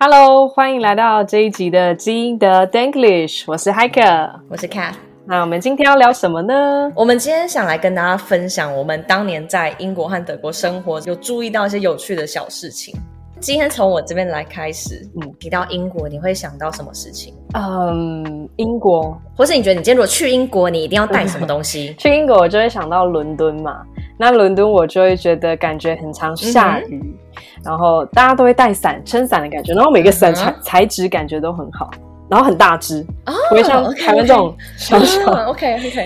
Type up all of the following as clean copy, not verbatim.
Hello， 欢迎来到这一集的基因的 Denglisch， 我是 Heike， 我是 Kath。 那我们今天要聊什么呢？我们今天想来跟大家分享我们当年在英国和德国生活有注意到一些有趣的小事情。今天从我这边来开始，提到英国你会想到什么事情？英国，或是你觉得你今天如果去英国你一定要带什么东西？去英国我就会想到伦敦嘛，那伦敦我就会觉得感觉很常下雨，然后大家都会带伞，撑伞的感觉，然后每个伞材质感觉都很好，然后很大只，不会像台湾这种小小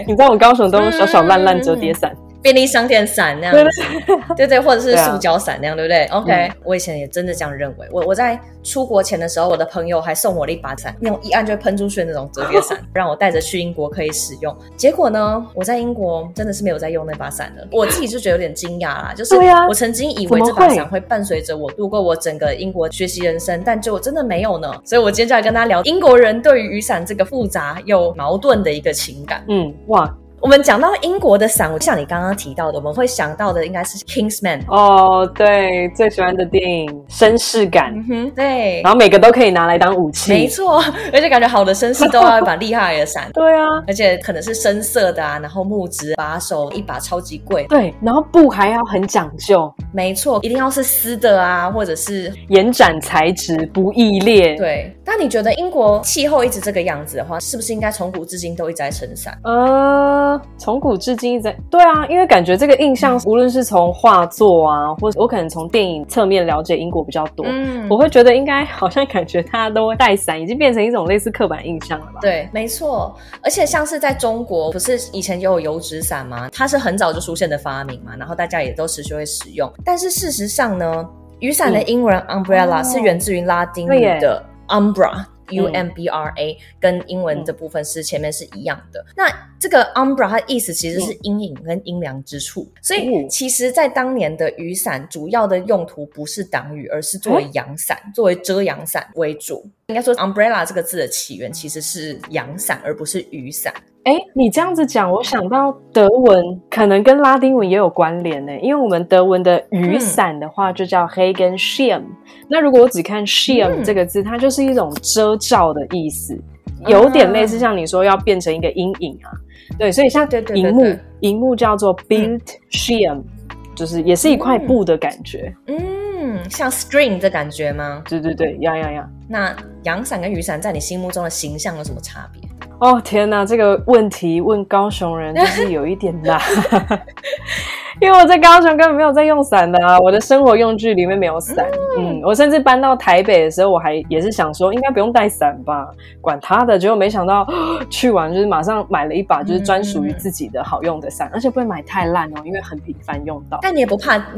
你知道我们高雄都用小小烂烂折叠伞，便利商店伞那样子，对，或者是塑胶伞那样，对不对 ？OK，我以前也真的这样认为。我在出国前的时候，我的朋友还送我了一把伞，那种一按就会喷出去的那种折叠伞，让我带着去英国可以使用。结果呢，我在英国真的是没有在用那把伞了。我自己就觉得有点惊讶啦，就是我曾经以为这把伞会伴随着我度过我整个英国学习人生，但结果真的没有呢。所以我今天就来跟大家聊英国人对于雨伞这个复杂又矛盾的一个情感。我们讲到英国的伞，像你刚刚提到的，我们会想到的应该是 Kingsman。 对，最喜欢的电影，绅士感，对，然后每个都可以拿来当武器，没错，而且感觉好的绅士都要一把厉害的伞对啊，而且可能是深色的啊，然后木质把手，一把超级贵，对，然后布还要很讲究，没错，一定要是丝的啊，或者是延展材质不易裂，对。那你觉得英国气候一直这个样子的话，是不是应该从古至今都一直在撑伞？从古至今一直在，对啊，因为感觉这个印象，无论是从画作啊，或者我可能从电影侧面了解英国比较多，我会觉得应该好像感觉大家都会带伞，已经变成一种类似刻板印象了吧？对，没错。而且像是在中国，不是以前也有油纸伞吗？它是很早就出现的发明嘛，然后大家也都持续会使用。但是事实上呢，雨伞的英文 umbrella 是源自于拉丁语的 umbra。Umbra、跟英文的部分是前面是一样的。那这个 umbra 它的意思其实是阴影跟阴凉之处，所以其实在当年的雨伞主要的用途不是挡雨，而是作为阳伞，作为遮阳伞为主。应该说 umbrella 这个字的起源其实是阳伞而不是雨伞。你这样子讲，我想到德文可能跟拉丁文也有关联呢，因为我们德文的雨伞的话就叫 Regenschirm，那如果我只看 Schirm 这个字，它就是一种遮罩的意思，有点类似像你说要变成一个阴影啊，对，所以像荧幕叫做 Bildschirm，就是也是一块布的感觉，像 string 的感觉吗？对，呀。那阳伞跟雨伞在你心目中的形象有什么差别？天哪，这个问题问高雄人就是有一点难因为我在高雄根本没有在用伞的啊，我的生活用具里面没有伞，我甚至搬到台北的时候，我还也是想说应该不用带伞吧，管他的，结果没想到去完就是马上买了一把就是专属于自己的好用的伞，而且不会买太烂哦，因为很频繁用到。但你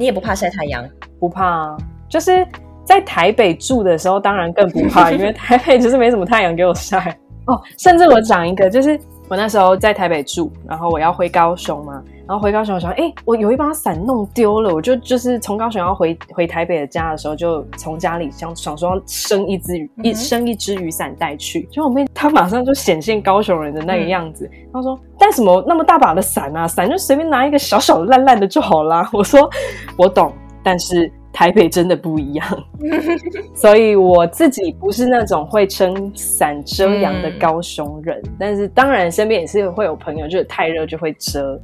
也不怕晒太阳？不怕啊，就是在台北住的时候当然更不怕因为台北就是没什么太阳给我晒甚至我讲一个，就是我那时候在台北住，然后我要回高雄嘛，然后回高雄我想我有一把伞弄丢了，我就是从高雄要回台北的家的时候，就从家里想说要生一只雨伞带去，结果我妹她马上就显现高雄人的那个样子，她说带什么那么大把的伞啊，伞就随便拿一个小小烂烂的就好啦。我说我懂，但是台北真的不一样所以我自己不是那种会撑伞遮阳的高雄人，但是当然身边也是会有朋友就是太热就会遮，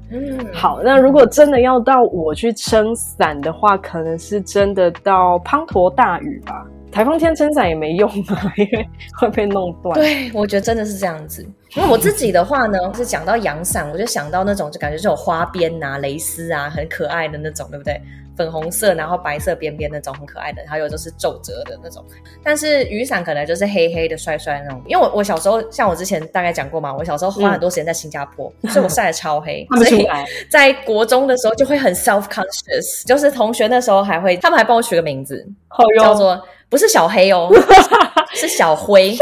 好，那如果真的要到我去撑伞的话，可能是真的到滂沱大雨吧，台风天撑伞也没用啊，因为会被弄断。对，我觉得真的是这样子。因为我自己的话呢，是讲到阳伞，我就想到那种就感觉这种花边啊、蕾丝啊，很可爱的那种，对不对？粉红色，然后白色边边那种很可爱的，还有就是皱褶的那种。但是雨伞可能就是黑黑的、帅帅的那种。因为我小时候，像我之前大概讲过嘛，我小时候花很多时间在新加坡，所以我晒得超黑。所以在国中的时候就会很 self-conscious， 就是同学那时候还会，他们还帮我取个名字，叫做。不是小黑哦是小灰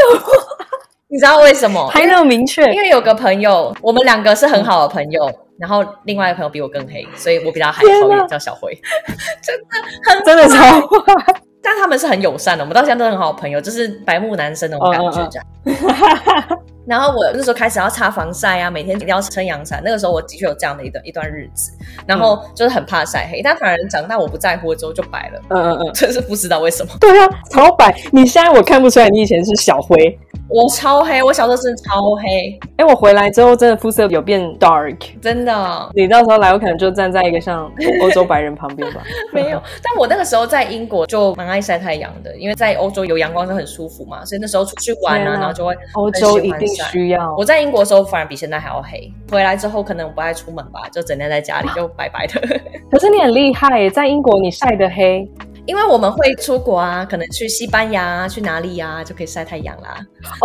你知道为什么？还那么明确，因为有个朋友，我们两个是很好的朋友，然后另外一个朋友比我更黑，所以我比他还好一点，叫小灰真的超坏，但他们是很友善的，我们到现在都很好的朋友，就是白目男生那种感觉这样然后我那时候开始要擦防晒啊，每天一定要撑阳伞。那个时候我的确有这样的一段日子，然后就是很怕晒黑，但反而长大我不在乎了之后就白了。真是不知道为什么。对啊，超白！你现在我看不出来，你以前是小灰。我超黑，我小时候真的超黑。哎，我回来之后真的肤色有变 dark， 真的哦。你到时候来，我可能就站在一个像欧洲白人旁边吧。没有，但我那个时候在英国就蛮爱晒太阳的，因为在欧洲有阳光就很舒服嘛，所以那时候出去玩啊，然后就会欧洲一定。需要。我在英国的时候反而比现在还要黑，回来之后可能我不爱出门吧，就整天在家里就白白的。可是你很厉害耶，在英国你晒得黑，因为我们会出国啊，可能去西班牙啊，去哪里啊，就可以晒太阳啦。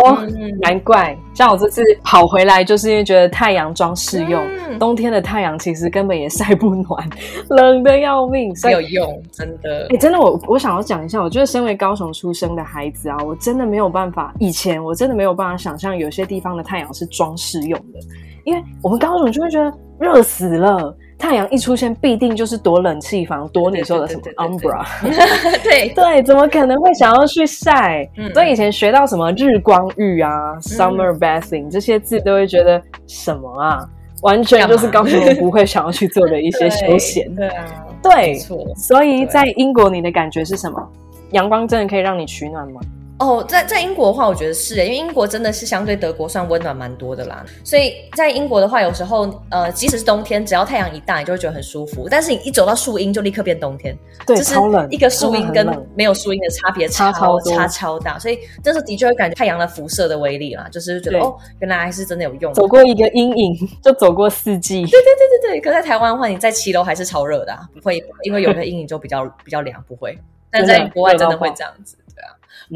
哦，难怪，像我这次跑回来就是因为觉得太阳装适用，冬天的太阳其实根本也晒不暖，冷得要命，没有用，真的。欸，真的，我想要讲一下，我觉得身为高雄出生的孩子啊，我真的没有办法，以前我真的没有办法想象有些地方的太阳是装适用的，因为我们高雄就会觉得热死了。太阳一出现必定就是躲冷气房，躲你说的什么 umbra， 对对，怎么可能会想要去晒？所以以前学到什么日光浴啊， summer bathing 这些字都会觉得什么啊，完全就是高雄人不会想要去做的一些休闲。对啊，对，所以在英国你的感觉是什么？阳光真的可以让你取暖吗？哦，在英国的话我觉得是耶，因为英国真的是相对德国算温暖蛮多的啦，所以在英国的话有时候即使是冬天，只要太阳一大你就会觉得很舒服，但是你一走到树荫就立刻变冬天。对，就是一个树荫跟没有树荫的差别差超大，所以真的的确会感觉太阳的辐射的威力啦，就是觉得哦原来还是真的有用的，走过一个阴影就走过四季。对，可在台湾的话你在七楼还是超热的啊，不会因为有个阴影就比较凉，不会，但在国外真的会这样子。对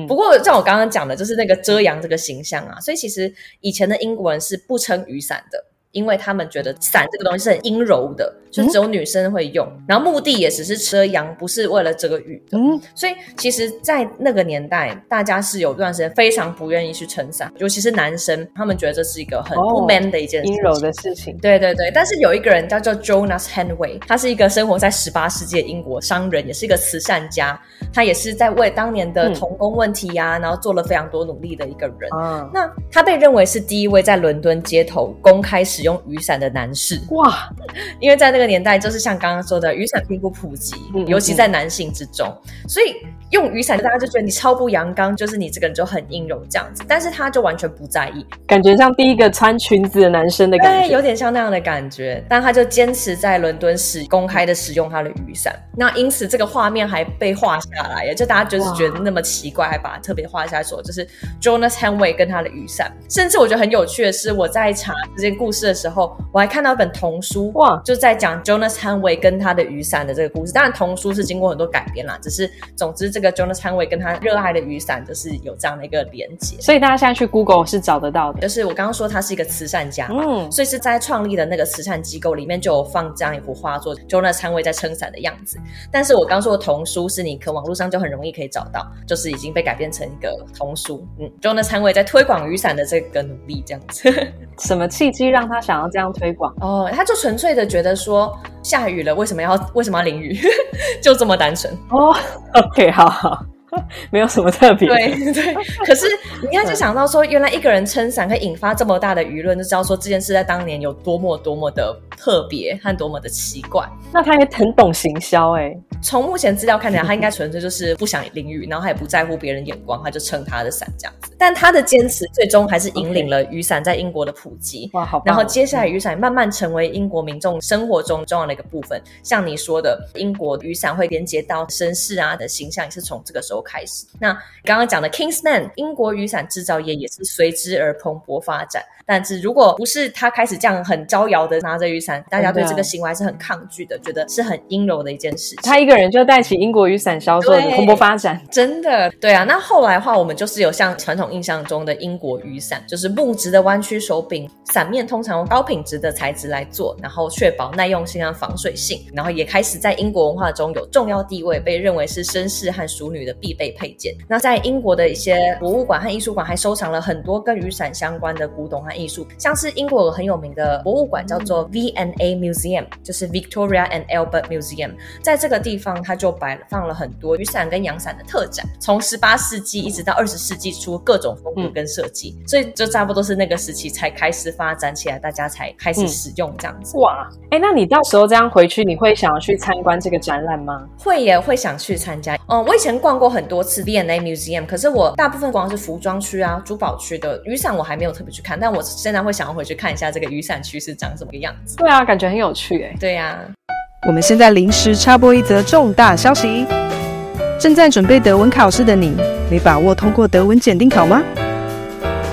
啊，不过像我刚刚讲的就是那个遮阳这个形象啊，所以其实以前的英国人是不撑雨伞的，因为他们觉得伞这个东西是很阴柔的，就只有女生会用，然后目的也只是遮阳，不是为了遮雨的。所以其实在那个年代大家是有段时间非常不愿意去撑伞，尤其是男生，他们觉得这是一个很不 man 的一件事情，阴柔的事情。对，但是有一个人叫做 Jonas Hanway， 他是一个生活在18世纪的英国商人，也是一个慈善家，他也是在为当年的童工问题啊，然后做了非常多努力的一个人。那他被认为是第一位在伦敦街头公开使用雨伞的男士。哇，因为在那个年代就是像刚刚说的雨伞并不普及，尤其在男性之中，所以用雨伞大家就觉得你超不阳刚，就是你这个人就很阴柔这样子，但是他就完全不在意，感觉像第一个穿裙子的男生的感觉，对，有点像那样的感觉，但他就坚持在伦敦公开的使用他的雨伞。那因此这个画面还被画下来，就大家就是觉得那么奇怪还把它特别画下来，说就是 Jonas Hanway 跟他的雨伞。甚至我觉得很有趣的是，我在查这件故事的时候我还看到一本童书，就在讲 Jonas Hanway 跟他的雨伞的这个故事，当然童书是经过很多改编啦，只是总之这个 Jonas Hanway 跟他热爱的雨伞就是有这样的一个连结，所以大家现在去 Google 是找得到的。就是我刚刚说他是一个慈善家，所以是在创立的那个慈善机构里面就有放这样一幅画作， Jonas Hanway 在撑伞的样子。但是我刚说的童书是你可网络上就很容易可以找到，就是已经被改编成一个童书。Jonas Hanway 在推广雨伞的这个努力这样子。什么契机让他想要这样推广？他就纯粹的觉得说下雨了为什么要淋雨就这么单纯。OK， 好，没有什么特别。对，可是你看就想到说原来一个人撑伞可以引发这么大的舆论，就知道说这件事在当年有多么的特别和多么的奇怪。那他也很懂行销欸，从目前资料看起来他应该纯粹就是不想淋雨，然后他也不在乎别人眼光，他就撑他的伞这样子。但他的坚持最终还是引领了雨伞在英国的普及。哇，好棒。然后接下来雨伞慢慢成为英国民众生活中重要的一个部分，像你说的英国雨伞会连接到绅士啊的形象，也是从这个时候开始。那刚刚讲的 Kingsman 英国雨伞制造业也是随之而蓬勃发展，但是如果不是他开始这样很招摇的拿着雨伞，大家对这个行为是很抗拒的，觉得是很阴柔的一件事情。他一个人就带起英国雨伞销售的蓬勃发展，真的。对啊，那后来的话我们就是有像传统印象中的英国雨伞，就是木质的弯曲手柄，伞面通常用高品质的材质来做，然后确保耐用性和防水性，然后也开始在英国文化中有重要地位，被认为是绅士和淑女的必备配件。那在英国的一些博物馆和艺术馆还收藏了很多跟雨伞相关的古董和艺术，像是英国有很有名的博物馆叫做 V&A Museum， 就是 Victoria and Albert Museum， 在这个地地方它就放了很多雨伞跟阳伞的特展，从18世纪一直到20世纪出各种风格跟设计，所以就差不多是那个时期才开始发展起来，大家才开始使用这样子。哇，那你到时候这样回去你会想要去参观这个展览吗？会耶，会想去参加。我以前逛过很多次 B&A Museum， 可是我大部分逛的是服装区啊珠宝区的，雨伞我还没有特别去看，但我现在会想要回去看一下这个雨伞区是长什么样子。对啊，感觉很有趣耶。对啊，我们现在临时插播一则重大消息，正在准备德文考试的你，没把握通过德文检定考吗？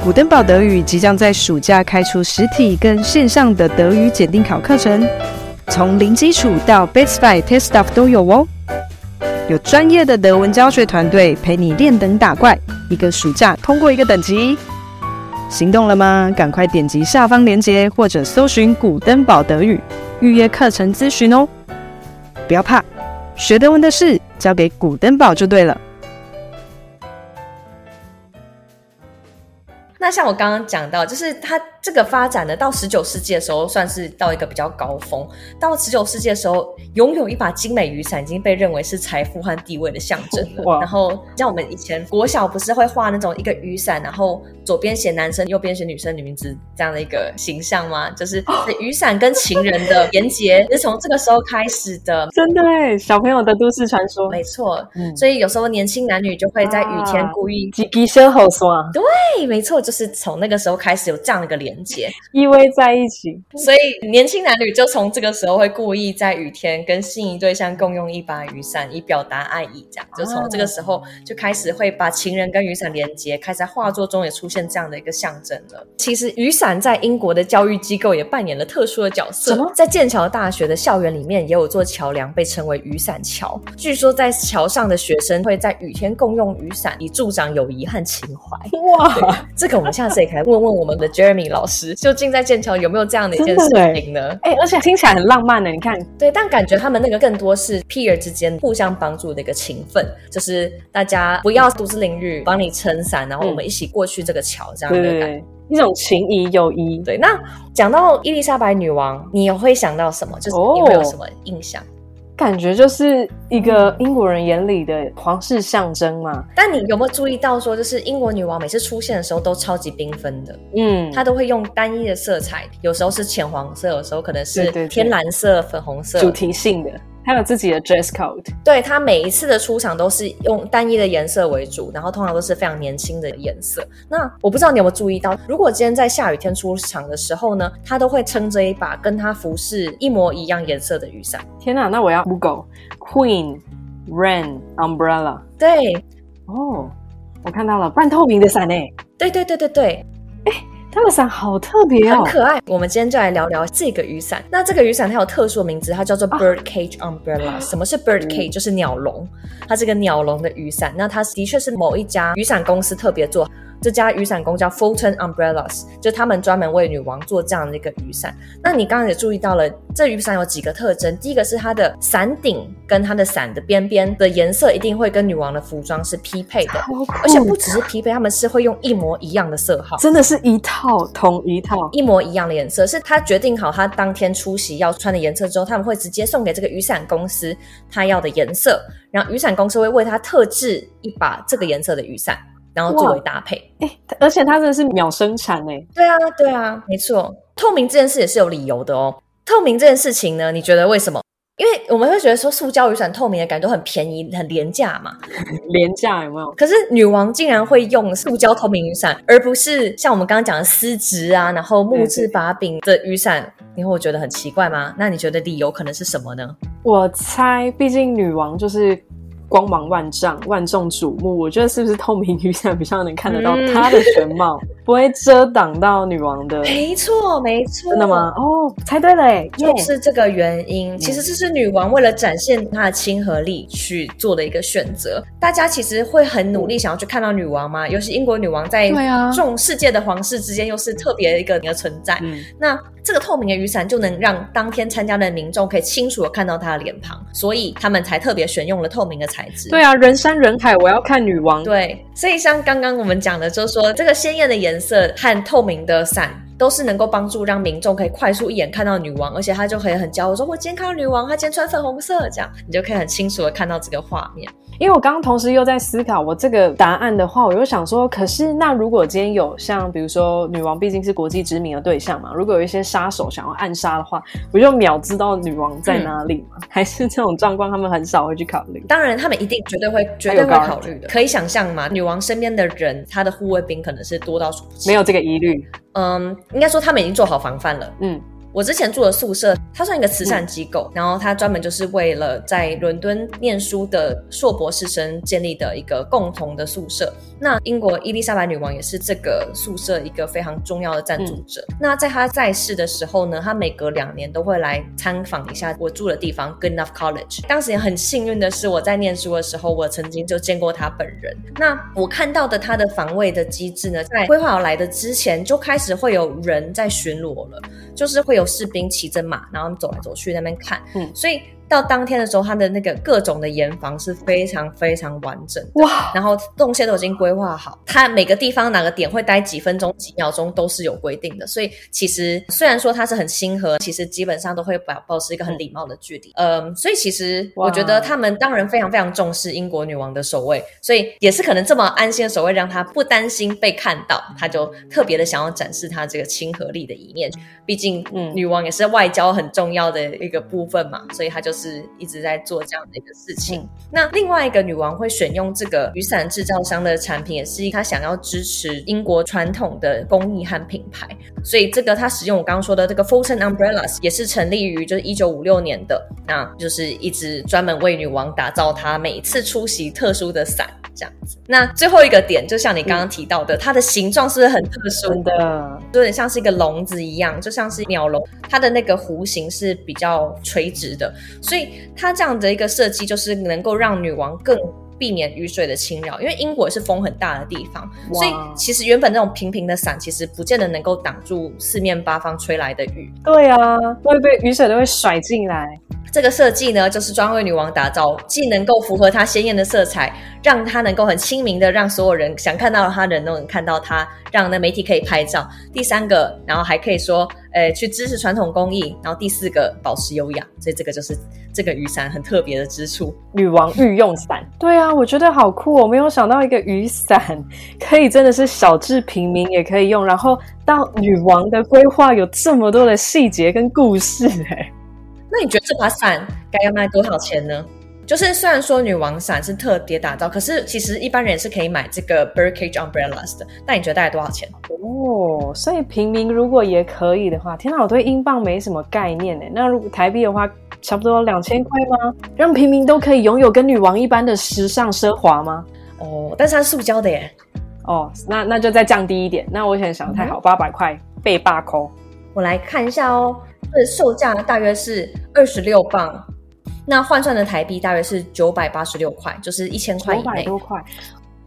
古登堡德语即将在暑假开出实体跟线上的德语检定考课程，从零基础到 B2 Testdorf 都有哦，有专业的德文教学团队陪你练等打怪，一个暑假通过一个等级。行动了吗？赶快点击下方链接或者搜寻古登堡德语预约课程咨询哦。不要怕，学德文的事交给古登堡就对了。那像我刚刚讲到，就是它这个发展的到19世纪的时候算是到一个比较高峰，到19世纪的时候拥有一把精美雨伞已经被认为是财富和地位的象征了。然后像我们以前国小不是会画那种一个雨伞，然后左边写男生右边写女生的名字这样的一个形象吗？就是雨伞跟情人的连结是从这个时候开始的。真的耶，小朋友的都市传说。没错，所以有时候年轻男女就会在雨天故意几滴小好耍。对，没错，就是从那个时候开始有这样的一个连结，依偎在一起，所以年轻男女就从这个时候会故意在雨天跟心仪对象共用一把雨伞以表达爱意，这样就从这个时候就开始会把情人跟雨伞连结，开始在画作中也出现这样的一个象征了。其实雨伞在英国的教育机构也扮演了特殊的角色。在剑桥大学的校园里面也有座桥梁被称为雨伞桥，据说在桥上的学生会在雨天共用雨伞以助长友谊和情怀。哇，这个我们下次也可以问问我们的 Jeremy 老师，究竟在剑桥有没有这样的一件事情呢？而且听起来很浪漫耶，你看。对，但感觉他们那个更多是 peer 之间互相帮助的一个情分，就是大家不要独自淋雨，帮你撑伞，然后我们一起过去这个桥，这样的感觉，一种情谊友谊。对，那讲到伊丽莎白女王，你会想到什么？就是你会有什么印象？感觉就是一个英国人眼里的皇室象征嘛。但你有没有注意到说，就是英国女王每次出现的时候都超级缤纷的，她都会用单一的色彩，有时候是浅黄色，有时候可能是天蓝色，对对对，粉红色，主题性的，她有自己的 dress code。 对，她每一次的出场都是用单一的颜色为主，然后通常都是非常年轻的颜色。那我不知道你有没有注意到，如果今天在下雨天出场的时候呢，她都会撑着一把跟她服饰一模一样颜色的雨伞。天哪，那我要 Google Queen Rain Umbrella。 对哦，我看到了，半透明的伞耶。对对对对对，它的伞好特别哦，很可爱。我们今天就来聊聊这个雨伞。那这个雨伞它有特殊的名字，它叫做 bird cage umbrella。 什么是 bird cage？ 就是鸟笼，它是个鸟笼的雨伞。那它的确是某一家雨伞公司特别做，这家雨伞公司叫 Fulton Umbrellas， 就他们专门为女王做这样的一个雨伞。那你刚刚也注意到了，这雨伞有几个特征。第一个是它的伞顶跟它的伞的边边的颜色一定会跟女王的服装是匹配的，而且不只是匹配，他们是会用一模一样的色号，真的是一套同一套，一模一样的颜色。是他决定好他当天出席要穿的颜色之后，他们会直接送给这个雨伞公司他要的颜色，然后雨伞公司会为他特制一把这个颜色的雨伞，然后作为搭配。而且它真的是秒生产耶。对啊对啊，没错。透明这件事也是有理由的哦。透明这件事情呢，你觉得为什么？因为我们会觉得说塑胶雨伞透明的感觉都很便宜很廉价嘛。廉价有没有？可是女王竟然会用塑胶透明雨伞，而不是像我们刚刚讲的丝质啊然后木质把柄的雨伞，你会觉得很奇怪吗？那你觉得理由可能是什么呢？我猜毕竟女王就是光芒万丈万众瞩目，我觉得是不是透明雨伞比较能看得到她的全貌，不会遮挡到女王的。没错没错。真的吗？哦，猜对了耶，就是这个原因。其实这是女王为了展现她的亲和力去做的一个选择。大家其实会很努力想要去看到女王吗？尤其英国女王在众世界的皇室之间又是特别一个存在，那这个透明的雨伞就能让当天参加的民众可以清楚的看到她的脸庞，所以他们才特别选用了透明的材质。对啊，人山人海，我要看女王。对，所以像刚刚我们讲的，就是说这个鲜艳的颜色和透明的伞都是能够帮助让民众可以快速一眼看到女王，而且他就可以很骄傲说我今天看到女王，她今天穿粉红色，这样你就可以很清楚的看到这个画面。因为我刚刚同时又在思考我这个答案的话，我又想说可是那如果今天有像比如说女王毕竟是国际知名的对象嘛，如果有一些杀手想要暗杀的话，我就秒知道女王在哪里嘛、还是这种状况他们很少会去考虑？当然他们一定绝对会考虑的，可以想象嘛，女王身边的人她的护卫兵可能是多到数不清，没有这个疑虑。应该说他们已经做好防范了。我之前住的宿舍它算一个慈善机构，然后它专门就是为了在伦敦念书的硕博士生建立的一个共同的宿舍。那英国伊丽莎白女王也是这个宿舍一个非常重要的赞助者。那在她在世的时候呢，她每隔2年都会来参访一下我住的地方 Goodenough College。 当时也很幸运的是我在念书的时候我曾经就见过她本人。那我看到的她的防卫的机制呢，在规划好来的之前就开始会有人在巡逻了，就是会有士兵骑着马，然后走来走去那边看，所以到当天的时候，他的那个各种的严防是非常非常完整的。哇！然后动线都已经规划好，他每个地方哪个点会待几分钟、几秒钟都是有规定的。所以其实虽然说他是很亲和，其实基本上都会保持一个很礼貌的距离。所以其实我觉得他们当然非常非常重视英国女王的守卫，所以也是可能这么安心的守卫让他不担心被看到，他就特别的想要展示他这个亲和力的一面。毕竟女王也是外交很重要的一个部分嘛，所以他就是一直在做这样的一个事情。那另外一个女王会选用这个雨伞制造商的产品，也是她想要支持英国传统的工艺和品牌，所以这个她使用我刚刚说的这个 Fulton Umbrellas 也是成立于就是1956年的，那就是一直专门为女王打造她每次出席特殊的伞这样子。那最后一个点就像你刚刚提到的，它的形状是不是很特殊的，有点像是一个笼子一样，就像是鸟笼，它的那个弧形是比较垂直的，所以它这样的一个设计就是能够让女王更避免雨水的侵扰，因为英国是风很大的地方，所以其实原本那种平平的伞其实不见得能够挡住四面八方吹来的雨。对啊，会被雨水都会甩进来。这个设计呢就是专为女王打造，既能够符合她鲜艳的色彩，让她能够很亲民的让所有人想看到她人都能看到她，让媒体可以拍照。第三个，然后还可以说去支持传统工艺，然后第4个保持优雅，所以这个就是这个雨伞很特别的之处。女王御用伞，对啊，我觉得好酷，我没有想到一个雨伞可以真的是小至平民也可以用，然后到女王的规划有这么多的细节跟故事。那你觉得这把伞该要卖多少钱呢？就是虽然说女王伞是特别打造，可是其实一般人是可以买这个 bird cage umbrellas 的，那你觉得大概多少钱？哦，所以平民如果也可以的话，天哪，我对英镑没什么概念耶，那如果台币的话差不多2000块吗？让平民都可以拥有跟女王一般的时尚奢华吗？哦，但是它是塑胶的耶。哦，那就再降低一点，那我现在想的太好，800块被罢扣。我来看一下哦，这售价大约是26磅，那换算的台币大约是986块，就是1000块以内。900多块，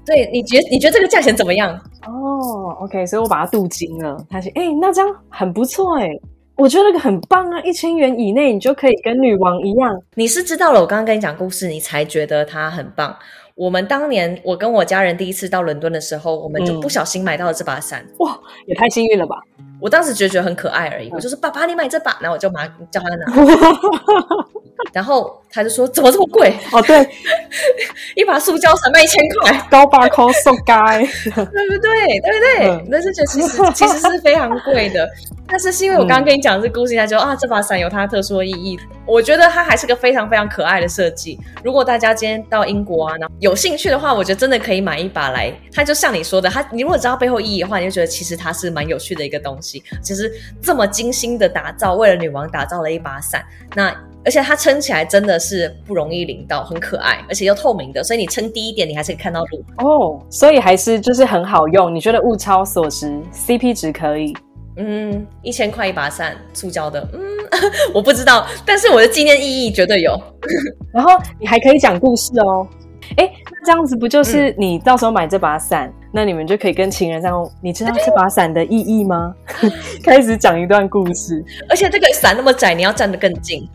对，你觉得这个价钱怎么样？哦 ，OK， 所以我把它镀金了。他说：“哎，那这样很不错哎，我觉得那个很棒啊，1000元以内你就可以跟女王一样。”你是知道了我刚刚跟你讲故事，你才觉得它很棒。我们当年我跟我家人第一次到伦敦的时候，我们就不小心买到了这把伞。哇，也太幸运了吧！我当时觉得很可爱而已，我就说：“爸爸，你买这把。”然后我就马上叫他拿。然后他就说：“怎么这么贵？”哦，对，一把塑胶伞卖1000块，高八扣送该，对不对？但是其实是非常贵的。但是因为我刚刚跟你讲这故事，他就这把伞有它特殊的意义。我觉得它还是个非常非常可爱的设计。如果大家今天到英国啊，有兴趣的话，我觉得真的可以买一把来。它就像你说的，你如果知道背后意义的话，你就觉得其实它是蛮有趣的一个东西。其实这么精心的打造，为了女王打造了一把伞，那。而且它撑起来真的是不容易淋到，很可爱，而且又透明的，所以你撑低一点，你还是可以看到路。哦，所以还是就是很好用。你觉得物超所值 ，CP 值可以？1000块一把伞，塑胶的，我不知道，但是我的纪念意义绝对有。然后你还可以讲故事哦。哎，那这样子不就是你到时候买这把伞，那你们就可以跟情人上，你知道这把伞的意义吗？开始讲一段故事。而且这个伞那么窄，你要站得更近。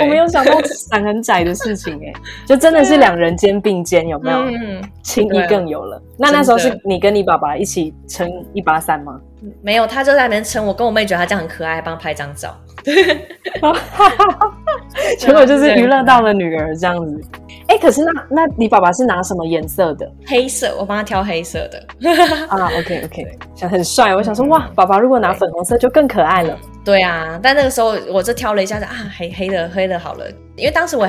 我没有想到伞很窄的事情就真的是两人肩并肩，有没有？情谊更有了。那时候是你跟你爸爸一起撑一把伞吗？没有，他就在那边撑我，跟我妹觉得他这样很可爱，帮他拍张照。结果就是娱乐到了女儿这样子。哎，可是那你爸爸是拿什么颜色的？黑色，我帮他挑黑色的。啊 ，OK， 很帅。我想说，哇，爸爸如果拿粉红色就更可爱了。对啊，但那个时候我就挑了一下，啊，黑的好了，因为当时我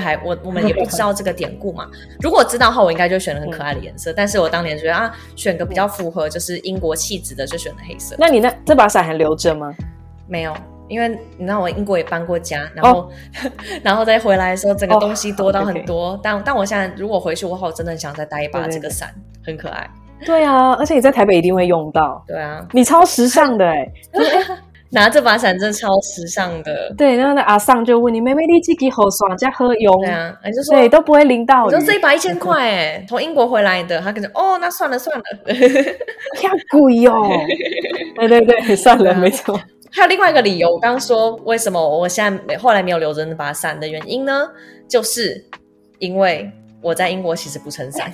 们也不知道这个典故嘛。如果知道的话，我应该就选了很可爱的颜色。但是我当年觉得啊，选个比较符合就是英国气质的，就选了黑色。那你这把伞还留着吗？没有。因为你知道我英国也搬过家，然后再回来的时候整个东西多到很多、okay. 但我现在如果回去我真的很想再带一把这个伞，对对对，很可爱。对啊，而且你在台北一定会用到。对啊，你超时尚的欸拿这把伞真的超时尚的。对，然后阿桑就问你妹妹你这支好耍才好用。对啊，你就说对都不会淋到雨，你说这一把1000块欸，从英国回来的。他跟着哦那算了太贵哦对对对算了、啊、没错。还有另外一个理由，我刚刚说为什么我现在后来没有留着那把伞的原因呢，就是因为我在英国其实不撑伞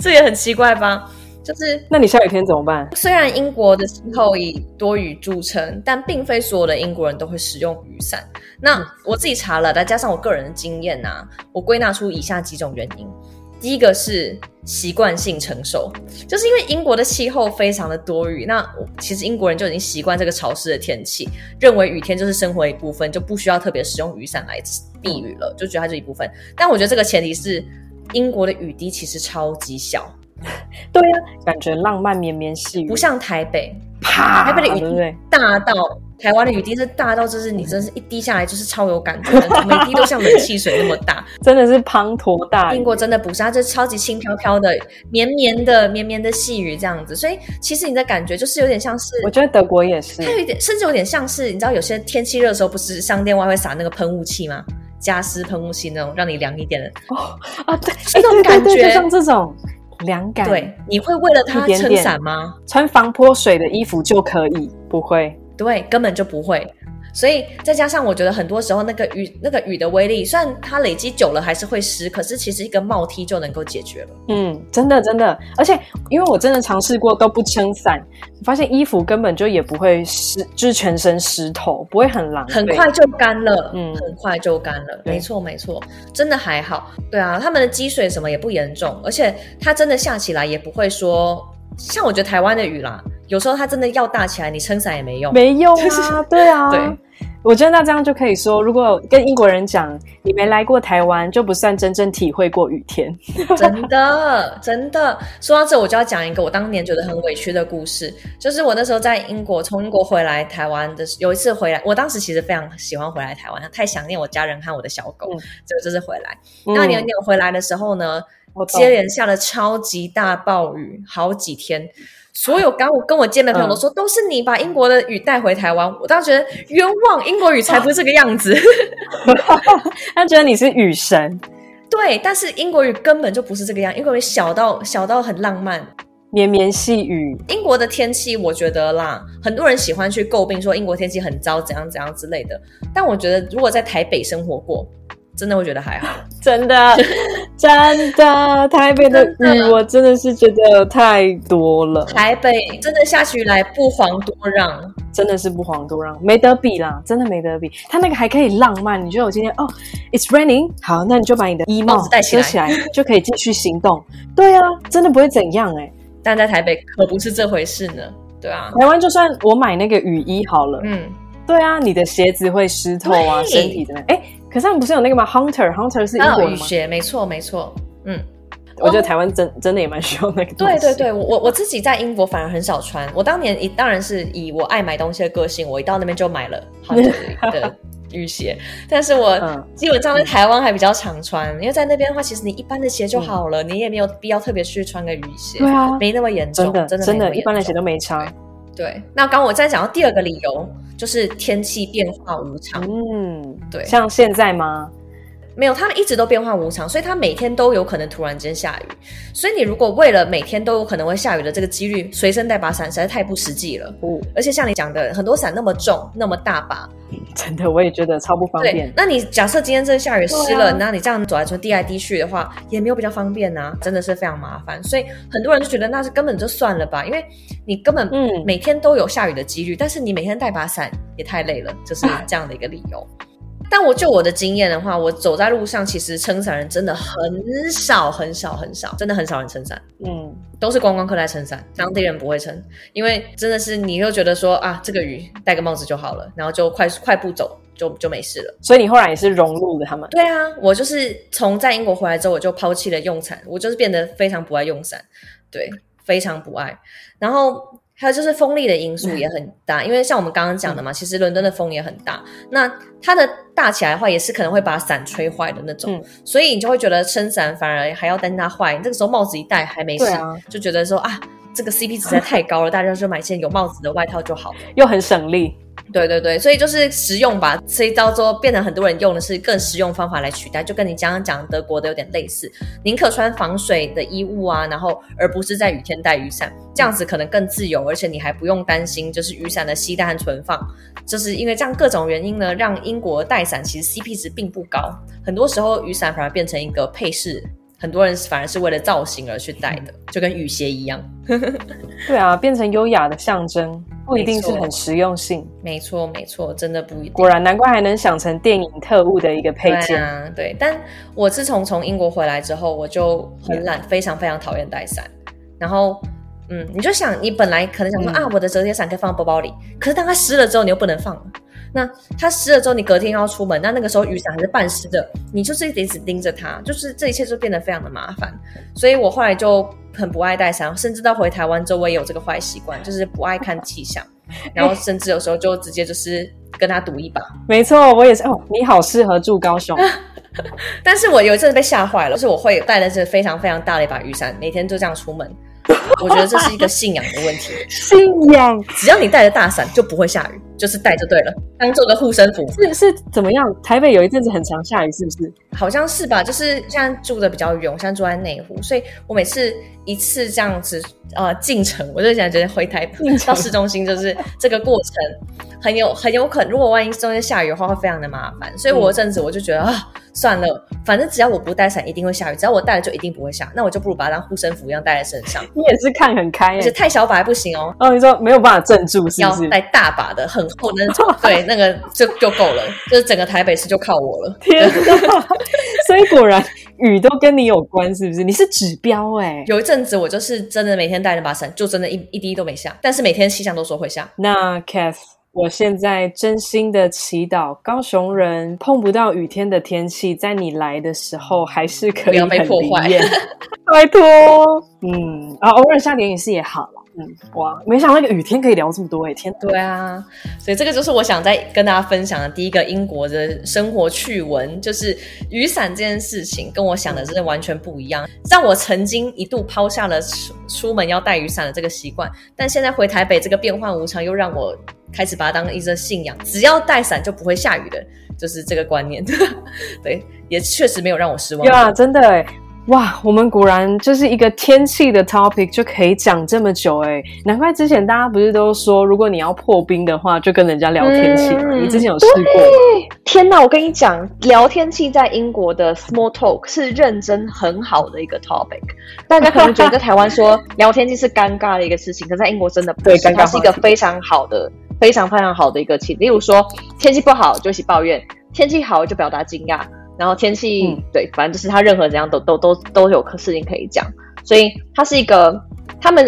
这也很奇怪吧。就是那你下雨天怎么办？虽然英国的气候以多雨著称，但并非所有的英国人都会使用雨伞。那我自己查了，再加上我个人的经验啊，我归纳出以下几种原因。第一个是习惯性承受，就是因为英国的气候非常的多雨，那其实英国人就已经习惯这个潮湿的天气，认为雨天就是生活一部分，就不需要特别使用雨伞来避雨了，就觉得它是一部分。但我觉得这个前提是英国的雨滴其实超级小。对啊，感觉浪漫绵绵细雨，不像台北，台北的雨滴大到，台湾的雨滴是大到，就是你真是一滴下来就是超有感觉的，每滴都像冷气水那么大，真的是滂沱大雨。英国真的不是，它就是超级轻飘飘的、绵绵的细雨这样子，所以其实你的感觉就是有点像是，我觉得德国也是，它有点甚至有点像是，你知道有些天气热的时候，不是商店外会撒那个喷雾器吗？加湿喷雾器那种，让你凉一点的。哦啊，对，这种感觉，就像这种。凉感，对，你会为了它撑伞吗？穿防泼水的衣服就可以？不会，对，根本就不会。所以再加上我觉得很多时候那个雨的威力，虽然它累积久了还是会湿，可是其实一个帽 T 就能够解决了。嗯，真的，而且因为我真的尝试过都不撑伞，我发现衣服根本就也不会湿，就是全身湿透，不会很狼狈，很快就干了。嗯，很快就干了，没错，真的还好。对啊，他们的积水什么也不严重，而且它真的下起来也不会说，像我觉得台湾的雨啦，有时候它真的要大起来，你撑伞也没用啊，对啊，对。我觉得那这样就可以说，如果跟英国人讲你没来过台湾就不算真正体会过雨天真的。说到这我就要讲一个我当年觉得很委屈的故事，就是我那时候在英国，从英国回来台湾的有一次回来，我当时其实非常喜欢回来台湾，太想念我家人和我的小狗，这个就是回来。那年回来的时候呢，接连下了超级大暴雨好几天，所有刚跟我见面的朋友都说，都是你把英国的雨带回台湾。我当时觉得冤枉，英国雨才不是这个样子他觉得你是雨神。对，但是英国雨根本就不是这个样，英国雨小到很浪漫，绵绵细雨。英国的天气我觉得啦，很多人喜欢去诟病说英国天气很糟怎样怎样之类的，但我觉得如果在台北生活过，真的我觉得还好真的台北的雨我真的是觉得太多了，台北真的下起雨来不遑多让，真的是不遑多让，没得比啦，真的没得比。它那个还可以浪漫，你觉得我今天it's raining， 好，那你就把你的衣帽戴起来就可以继续行动对啊，真的不会怎样欸，但在台北可不是这回事呢。对啊，台湾就算我买那个雨衣好了，对啊，你的鞋子会湿透啊，身体的可是他们不是有那个吗 ？Hunter 是英国的吗？雨鞋，没错。嗯，我觉得台湾真的也蛮需要那个东西。对对对，我自己在英国反而很少穿。我当年当然是以我爱买东西的个性，我一到那边就买了 Hunter 的雨鞋。但是我基本上在台湾还比较常穿，因为在那边的话，其实你一般的鞋就好了，你也没有必要特别去穿个雨鞋。对啊，没那么严重，真的，一般的鞋都没差。对，那刚我再讲到第二个理由，就是天气变化无常。嗯，对，像现在吗？没有，他们一直都变化无常，所以它每天都有可能突然间下雨。所以你如果为了每天都有可能会下雨的这个几率，随身带把伞实在太不实际了。嗯，而且像你讲的，很多伞那么重，那么大把，真的我也觉得超不方便。对，那你假设今天真的下雨湿了，那你这样走来走滴来滴去的话，也没有比较方便啊，真的是非常麻烦。所以很多人就觉得那是根本就算了吧，因为你根本每天都有下雨的几率，但是你每天带把伞也太累了，就是这样的一个理由。但我的经验的话，我走在路上，其实撑伞人真的很少很少很少，真的很少人撑伞。嗯，都是观光客在撑伞，当地人不会撑，因为真的是你又觉得说啊，这个雨戴个帽子就好了，然后就快步走，就没事了。所以你后来也是融入了他们？对啊，我就是从在英国回来之后，我就抛弃了用伞，我就是变得非常不爱用伞，对，非常不爱。然后还有就是风力的因素也很大，因为像我们刚刚讲的嘛，其实伦敦的风也很大，那它的大起来的话也是可能会把伞吹坏的那种，所以你就会觉得撑伞反而还要担心它坏，这个时候帽子一戴还没事，就觉得说啊，这个 CP 值实在太高了，大家就买件有帽子的外套就好了，又很省力。对对对，所以就是实用吧，所以到时候变成很多人用的是更实用方法来取代，就跟你刚刚讲德国的有点类似，宁可穿防水的衣物啊，然后而不是在雨天带雨伞，这样子可能更自由，而且你还不用担心就是雨伞的携带和存放，就是因为这样各种原因呢，让英国带伞其实 CP 值并不高，很多时候雨伞反而变成一个配饰，很多人反而是为了造型而去戴的，就跟雨鞋一样。对啊，变成优雅的象征，不一定是很实用性。没错没错，真的不一定。果然难怪还能想成电影特务的一个配件。 对，但我自从英国回来之后，我就很懒，非常非常讨厌带伞。然后你就想，你本来可能想说啊，我的折叠伞可以放在包包里，可是当它湿了之后你又不能放了，那它湿了之后你隔天要出门，那个时候雨伞还是半湿的，你就是一直盯着它，就是这一切就变得非常的麻烦。所以我后来就很不爱带伞，甚至到回台湾之后我也有这个坏习惯，就是不爱看气象，然后甚至有时候就直接就是跟他赌一把。没错，我也是。哦，你好适合住高雄。但是我有一阵被吓坏了，就是我会带的是非常非常大的一把雨伞，每天就这样出门。我觉得这是一个信仰的问题。信仰，只要你带着大伞就不会下雨，就是带就对了，当做个护身符。是怎么样？台北有一阵子很常下雨是不是？好像是吧，就是现在住的比较远，我现在住在内湖，所以我每次一次这样子进城，我就想觉得回台北到市中心，就是这个过程很有可能，如果万一中间下雨的话会非常的麻烦，所以我有阵子我就觉得算了，反正只要我不带伞一定会下雨，只要我带了就一定不会下，那我就不如把它当护身符一样带在身上。你也是看很开，而且太小把还不行哦。哦，你说没有办法镇住是不是？要带大把的很厚的那种。对，那个就够了，就是整个台北市就靠我了。天哪。所以果然雨都跟你有关是不是？你是指标欸。有一阵子我就是真的每天带那把伞就真的一滴都没下，但是每天气象都说会下。那 Kath， 我现在真心的祈祷高雄人碰不到雨天的天气，在你来的时候还是可以很灵验，不要被破坏。拜托。偶尔下点雨是也好了。哇，没想到那个雨天可以聊这么多欸，天。对啊，所以这个就是我想再跟大家分享的第一个英国的生活趣闻，就是雨伞这件事情跟我想的真的完全不一样，让我曾经一度抛下了出门要带雨伞的这个习惯，但现在回台北这个变幻无常又让我开始把它当一个信仰，只要带伞就不会下雨的，就是这个观念。对，也确实没有让我失望。对啊，真的欸。哇，我们果然就是一个天气的 topic 就可以讲这么久欸，难怪之前大家不是都说如果你要破冰的话就跟人家聊天气。你之前有试过？天哪，我跟你讲，聊天气在英国的 small talk 是认真很好的一个 topic， 大家可能觉得在台湾说聊天气是尴尬的一个事情，可是在英国真的不是，它是一个非常非常好的一个气。例如说天气不好就一起抱怨，天气好就表达惊讶，然后天气对，反正就是他任何怎样都有事情可以讲，所以他是一个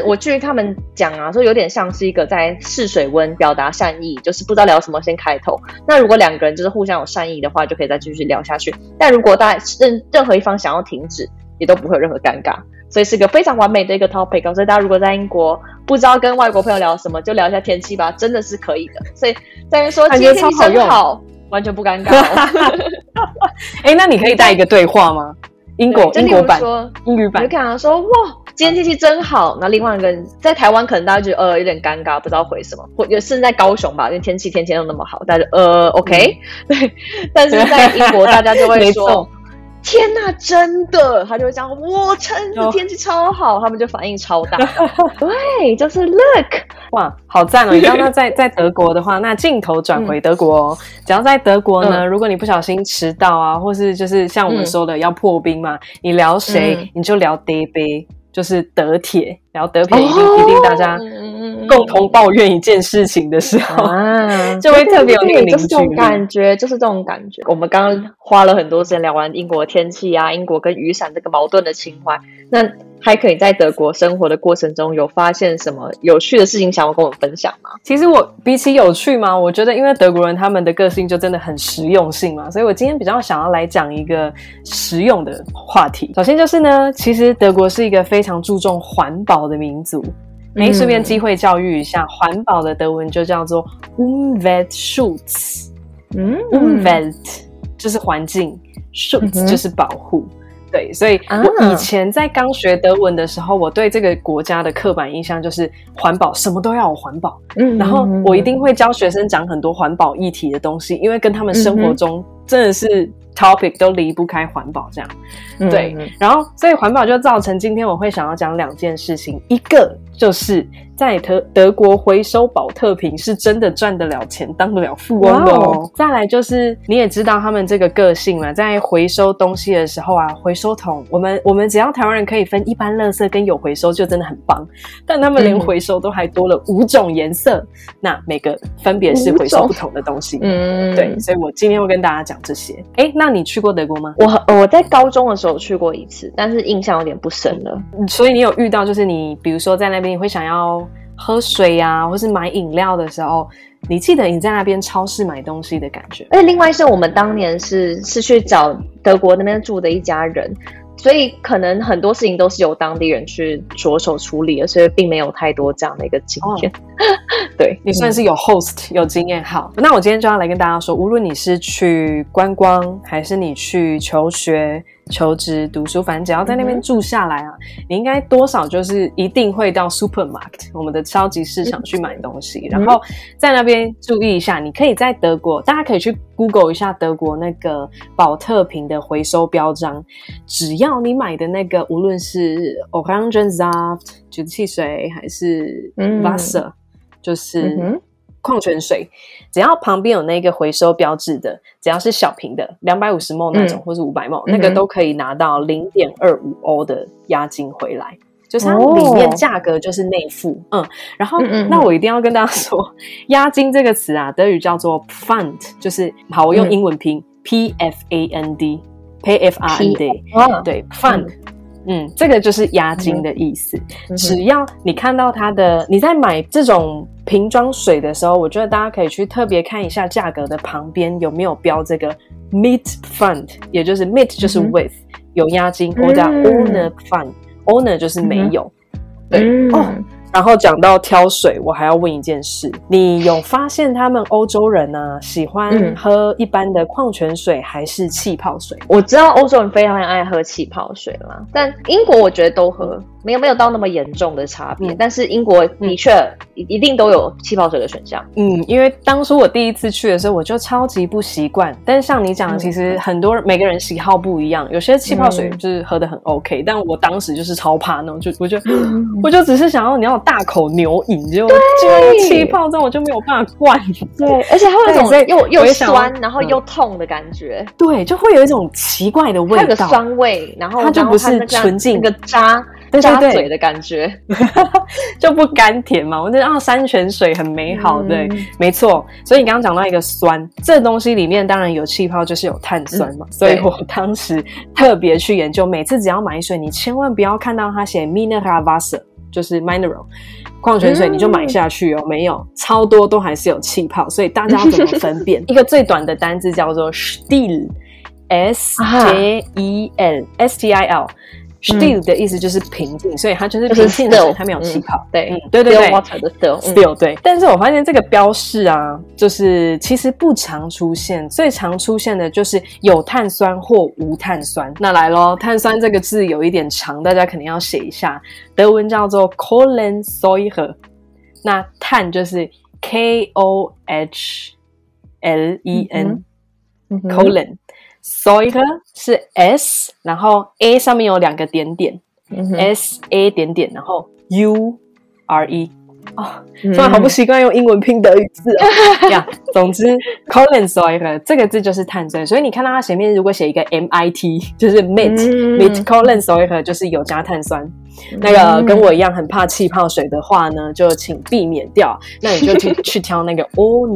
我据他们讲啊，说有点像是一个在试水温表达善意，就是不知道聊什么先开头，那如果两个人就是互相有善意的话就可以再继续聊下去，但如果大家任何一方想要停止也都不会有任何尴尬，所以是个非常完美的一个 topic。 所以大家如果在英国不知道跟外国朋友聊什么就聊一下天气吧，真的是可以的。所以在人说今天天气真好，完全不尴尬哦。欸，那你可以带一个对话吗？英国版，英语版。你就看他说哇，今天天气真好。那另外一个人在台湾可能大家觉得有点尴尬，不知道回什么。或者是在高雄吧，因为天气天天都那么好，大家OK。对，但是在英国大家就会说天哪，真的！他就会讲，哇，真的天气超好，他们就反应超大。对，就是 look， 哇，好赞哦！你知道那在德国的话，那镜头转回德国哦，只要在德国呢，如果你不小心迟到啊，或是就是像我们说的要破冰嘛，你聊谁，你就聊 DB， 就是德铁，聊德铁一定大家共同抱怨一件事情的时候，就会特别有那个凝聚力，就是这种感觉，就是这种感觉。我们刚刚花了很多时间聊完英国的天气啊，英国跟雨伞这个矛盾的情怀。那Heike，你在德国生活的过程中有发现什么有趣的事情想要跟我们分享吗？其实我比起有趣嘛，我觉得因为德国人他们的个性就真的很实用性嘛，所以我今天比较想要来讲一个实用的话题。首先就是呢，其实德国是一个非常注重环保的民族。顺便机会教育一下，环保的德文就叫做 Umweltschutz。Umwelt 就是环境， Schutz 就是保护。对，所以我以前在刚学德文的时候，我对这个国家的刻板印象就是环保，什么都要有环保。然后我一定会教学生讲很多环保议题的东西，因为跟他们生活中真的是 topic 都离不开环保这样。对，然后所以环保就造成今天我会想要讲两件事情，一个就是在德国回收保特瓶是真的赚得了钱，当得了富翁的哦。Wow. 再来就是你也知道他们这个个性嘛，在回收东西的时候啊，回收桶我们只要台湾人可以分一般垃圾跟有回收就真的很棒，但他们连回收都还多了5种颜色，那每个分别是回收不同的东西。对，所以我今天会跟大家讲这些。那你去过德国吗？我在高中的时候去过一次，但是印象有点不深了。所以你有遇到就是你比如说在那边你会想要喝水啊，或是买饮料的时候，你记得你在那边超市买东西的感觉。而且另外是我们当年是去找德国那边住的一家人，所以可能很多事情都是由当地人去着手处理的，所以并没有太多这样的一个经验。对，你算是有 host 有经验。好，那我今天就要来跟大家说，无论你是去观光还是你去求学求职读书，反正只要在那边住下来啊，你应该多少就是一定会到 Supermarkt 我们的超级市场去买东西。然后在那边注意一下，你可以在德国，大家可以去 Google 一下德国那个保特瓶的回收标章，只要你买的那个无论是 Orangensaft 橘子汽水还是 Wasser 就是矿泉水，只要旁边有那个回收标志的，只要是小瓶的 250ml 那种，或是 500ml 那个都可以拿到 0.25 欧的押金回来，就是它里面价格就是内付。然后那我一定要跟大家说，押金这个词啊，德语叫做 Pfand， 就是好，我用英文拼 P-F-A-N-D P-F-R-N-D。 对， Pfand，这个就是押金的意思。只要你看到它的，你在买这种瓶装水的时候，我觉得大家可以去特别看一下价格的旁边有没有标这个 mit Pfand， 也就是 mit 就是 with， 有押金，或者 ohne Pfand， ohne 就是没有。对哦。然后讲到挑水，我还要问一件事，你有发现他们欧洲人啊喜欢喝一般的矿泉水还是气泡水？我知道欧洲人非常爱喝气泡水啦，但英国我觉得都喝，没有到那么严重的差别，但是英国的确一定都有气泡水的选项。因为当初我第一次去的时候我就超级不习惯，但像你讲的，其实很多人每个人喜好不一样，有些气泡水就是喝得很 OK，但我当时就是超怕那种，我就只是想要你要大口牛饮，结果气泡这种我就没有办法灌。对，而且它会有一种又酸然后又痛的感觉。对，就会有一种奇怪的味道，它有个酸味，然后它就不是纯净那个渣扎嘴的感觉。就不甘甜嘛，我觉得山泉水很美好。对，没错。所以你刚刚讲到一个酸，这东西里面当然有气泡就是有碳酸嘛，所以我当时特别去研究，每次只要买水你千万不要看到它写 Mineral Wasser， 就是 Mineral 矿泉水你就买下去哦，没有，超多都还是有气泡。所以大家要怎么分辨？一个最短的单字叫做 Still， S-T-I-L S-T-I-L，Still 的意思就是平静，所以它就是平静的水，它没有气泡。对 water 的 still， 对。但是我发现这个标示啊，就是其实不常出现，最常出现的就是有碳酸或无碳酸。那来咯，碳酸这个字有一点长，大家肯定要写一下，德文叫做 Kohlensäure， 那碳就是 K-O-H-L-E-N，Kohlen， Säure是 S， 然后 A 上面有两个点点，S A 点点，然后 U R E。哦，虽然好不习惯用英文拼德语字哦。呀，总之 ，Kohlensäure 这个字就是碳酸，所以你看到它前面如果写一个 MIT， 就是 mit Kohlensäure 就是有加碳酸。那个跟我一样很怕气泡水的话呢，就请避免掉。那你就去挑那个 O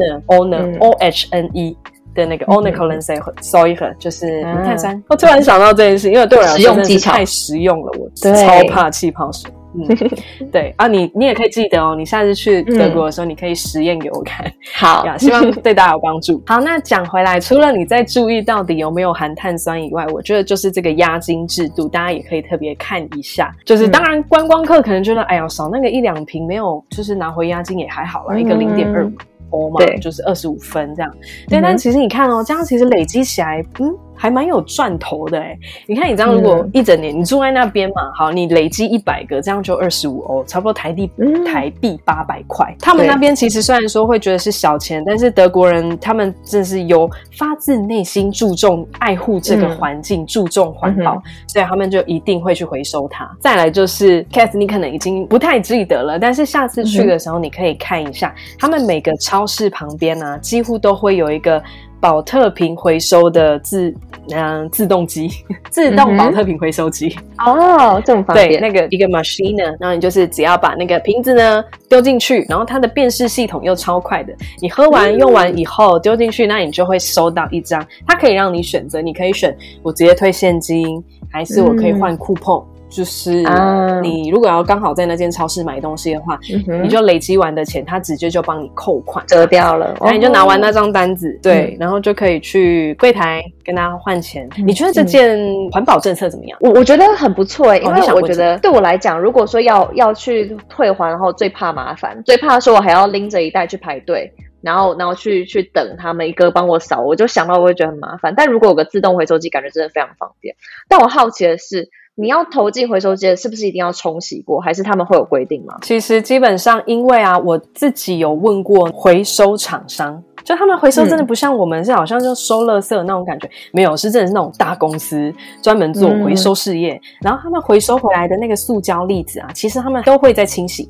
H N E 的那个 ohne Kohlensäure， 就是无碳酸。我突然想到这件事，因为对我来说真的是太实用了，我超怕气泡水。嗯，对啊，你也可以记得哦，你下次去德国的时候，你可以实验给我看。好，希望对大家有帮助。好，那讲回来，除了你在注意到底有没有含碳酸以外，我觉得就是这个押金制度，大家也可以特别看一下。就是当然观光客可能觉得，哎呀，少那个一两瓶没有，就是拿回押金也还好啦，一个 0.25 欧嘛，就是25分这样。对，但其实你看哦，这样其实累积起来，还蛮有赚头的欸。你看你这样如果一整年你住在那边嘛，好，你累积100个，这样就25欧，差不多台币800块。他们那边其实虽然说会觉得是小钱，但是德国人他们真是由发自内心注重爱护这个环境，注重环保，所以他们就一定会去回收它。再来就是 Kath 你可能已经不太记得了，但是下次去的时候你可以看一下，他们每个超市旁边啊，几乎都会有一个保特瓶回收的自动保特瓶回收机。哦，这么方便。对，那个一个 machine 呢，然后你就是只要把那个瓶子呢丢进去，然后它的辨识系统又超快的，你喝完用完以后丢进去，那你就会收到一张，它可以让你选择，你可以选我直接退现金，还是我可以换 coupon。就是你如果要刚好在那间超市买东西的话，你就累积完的钱他直接就帮你扣款折掉了，然后你就拿完那张单子，对，然后就可以去柜台跟他换钱。你觉得这件环保政策怎么样？我觉得很不错，因为我觉得对我来讲，如果说要去退还，然后最怕麻烦，最怕说我还要拎着一袋去排队，然后去等他们一个帮我扫，我就想到我会觉得很麻烦。但如果有个自动回收机，感觉真的非常方便。但我好奇的是，你要投进回收机是不是一定要冲洗过，还是他们会有规定吗？其实基本上因为啊，我自己有问过回收厂商，就他们回收真的不像我们是好像就收垃圾的那种感觉，没有，是真的是那种大公司专门做回收事业，然后他们回收回来的那个塑胶粒子啊，其实他们都会在清洗。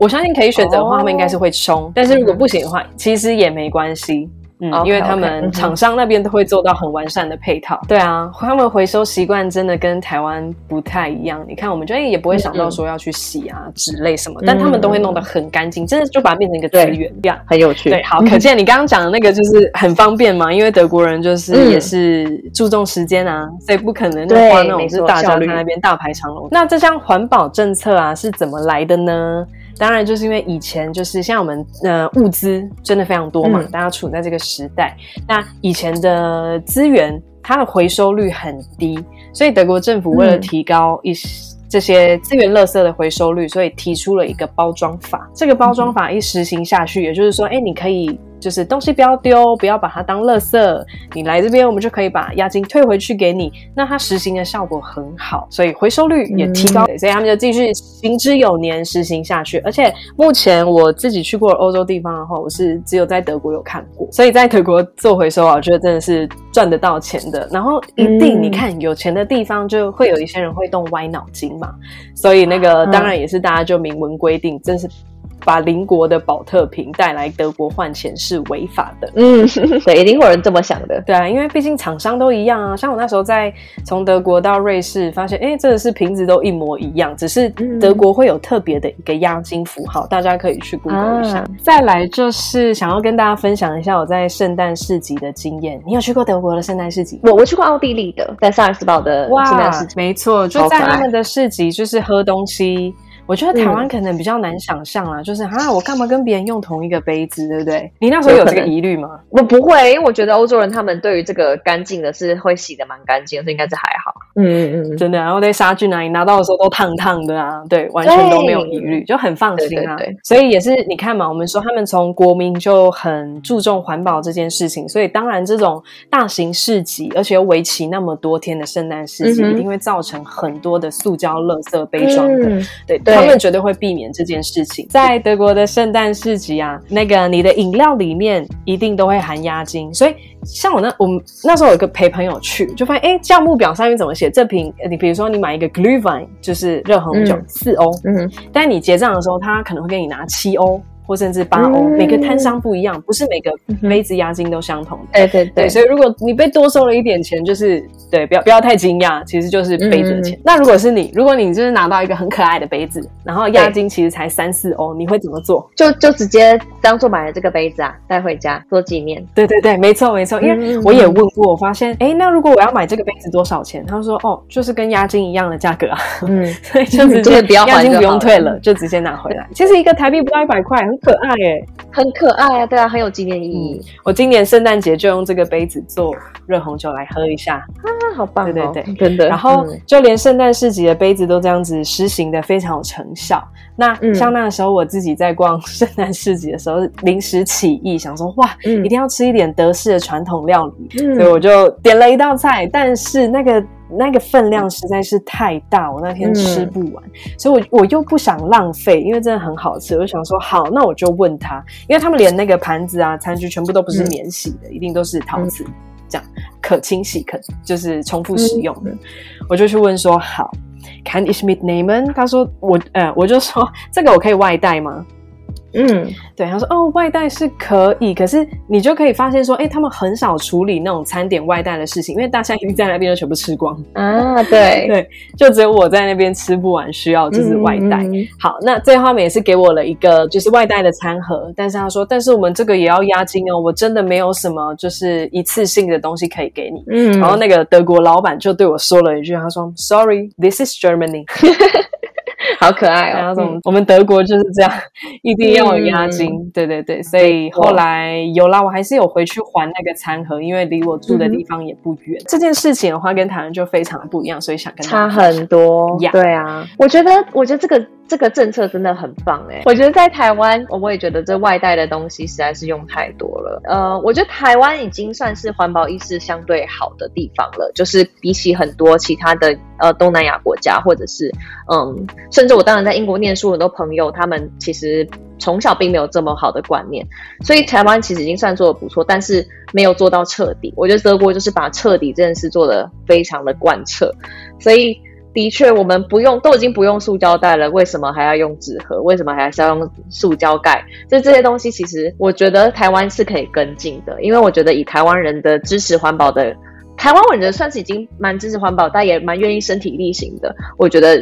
我相信可以选择的话，他们应该是会冲，但是如果不行的话，其实也没关系。因为他们厂商那边都会做到很完善的配套。对啊，他们回收习惯真的跟台湾不太一样。你看我们就也不会想到说要去洗啊之类什么，但他们都会弄得很干净，真的就把它变成一个资源，这样很有趣。对，好，可见你刚刚讲的那个就是很方便嘛，因为德国人就是也是注重时间啊，所以不可能花那种是大家在那边大排长龙。那这项环保政策啊是怎么来的呢？当然就是因为以前就是像我们物资真的非常多嘛，大家处在这个时代，那以前的资源它的回收率很低，所以德国政府为了提高这些资源垃圾的回收率，所以提出了一个包装法。这个包装法一实行下去，也就是说你可以就是东西不要丢，不要把它当垃圾，你来这边我们就可以把押金退回去给你。那它实行的效果很好，所以回收率也提高，所以他们就继续行之有年实行下去。而且目前我自己去过欧洲地方的话，我是只有在德国有看过，所以在德国做回收啊，我觉得真的是赚得到钱的。然后一定你看有钱的地方就会有一些人会动歪脑筋嘛，所以那个当然也是大家就明文规定，真是把邻国的保特瓶带来德国换钱是违法的。对，一定会有人这么想的。对啊，因为毕竟厂商都一样啊。像我那时候从德国到瑞士，发现真的是瓶子都一模一样，只是德国会有特别的一个押金符号，大家可以去 Google 一下。再来就是想要跟大家分享一下我在圣诞市集的经验。你有去过德国的圣诞市集？我去过奥地利的，在萨尔茨堡的圣诞市集。没错，就在他们的市集就是喝东西。我觉得台湾可能比较难想象啦，就是我干嘛跟别人用同一个杯子，对不对？你那时候有这个疑虑吗？我不会，因为我觉得欧洲人他们对于这个干净的是会洗得蛮干净的，所以应该是还好。真的。然后对杀菌啊，你拿到的时候都烫烫的啊，对，完全都没有疑虑，就很放心啊。对，所以也是你看嘛，我们说他们从国民就很注重环保这件事情，所以当然这种大型市集，而且又为期那么多天的圣诞市集，一定会造成很多的塑胶垃圾杯装的。对，他们绝对会避免这件事情。在德国的圣诞市集啊，那个你的饮料里面一定都会含押金，所以像我那时候有个陪朋友去，就发现哎，价目表上面怎么写这瓶？你比如说你买一个 Glühwein 就是热红酒4欧，嗯，但你结账的时候他可能会给你拿7欧或甚至8欧，每个摊商不一样，不是每个杯子押金都相同的。对对对，所以如果你被多收了一点钱，就是对，不要太惊讶，其实就是杯子的钱。那如果你就是拿到一个很可爱的杯子，然后押金其实才3-4欧，你会怎么做？就直接当作买了这个杯子啊，带回家做纪念。对对对，没错没错。因为我也问过，我发现哎，那如果我要买这个杯子多少钱？他说哦，就是跟押金一样的价格啊。嗯，所以就直接押金不用退了，就直接拿回来。其实一个台币不到100块。很可爱耶，很可爱啊，对啊，很有纪念意义。我今年圣诞节就用这个杯子做热红酒来喝一下啊，好棒哦！对对对，真的。然后就连圣诞市集的杯子都这样子实行的非常有成效。那像那时候我自己在逛圣诞市集的时候，临时起意想说哇，一定要吃一点德式的传统料理，所以我就点了一道菜，但是那个分量实在是太大，我那天吃不完，所以我又不想浪费，因为真的很好吃，我就想说好，那我就问他，因为他们连那个盘子啊餐具全部都不是免洗的，一定都是陶瓷这样可清洗可就是重复使用的，我就去问说好 Kann ich mitnehmen？ 他说我就说这个我可以外带吗？对，他说哦，外带是可以，可是你就可以发现说，哎，他们很少处理那种餐点外带的事情，因为大家一定在那边就全部吃光啊，对对，就只有我在那边吃不完，需要就是外带。好，那最后他们也是给我了一个就是外带的餐盒，但是他说，但是我们这个也要押金哦，我真的没有什么就是一次性的东西可以给你。然后那个德国老板就对我说了一句，他说 Sorry, this is Germany 。好可爱哦！我们德国就是这样，一定要有押金。对对对，所以后来有啦，我还是有回去还那个餐盒，因为离我住的地方也不远。这件事情的话，跟台湾就非常不一样，所以想跟他们差很多。对啊，我觉得这个政策真的很棒欸。我觉得在台湾，我也觉得这外带的东西实在是用太多了。我觉得台湾已经算是环保意识相对好的地方了，就是比起很多其他的东南亚国家，或者是甚至我当然在英国念书，很多朋友他们其实从小并没有这么好的观念，所以台湾其实已经算做得不错，但是没有做到彻底。我觉得德国就是把彻底这件事做得非常的贯彻，所以的确，我们都已经不用塑胶袋了，为什么还要用纸盒？为什么还是要用塑胶盖？这些东西其实我觉得台湾是可以跟进的，因为我觉得以台湾人的支持环保的，台湾人算是已经蛮支持环保，但也蛮愿意身体力行的。我觉得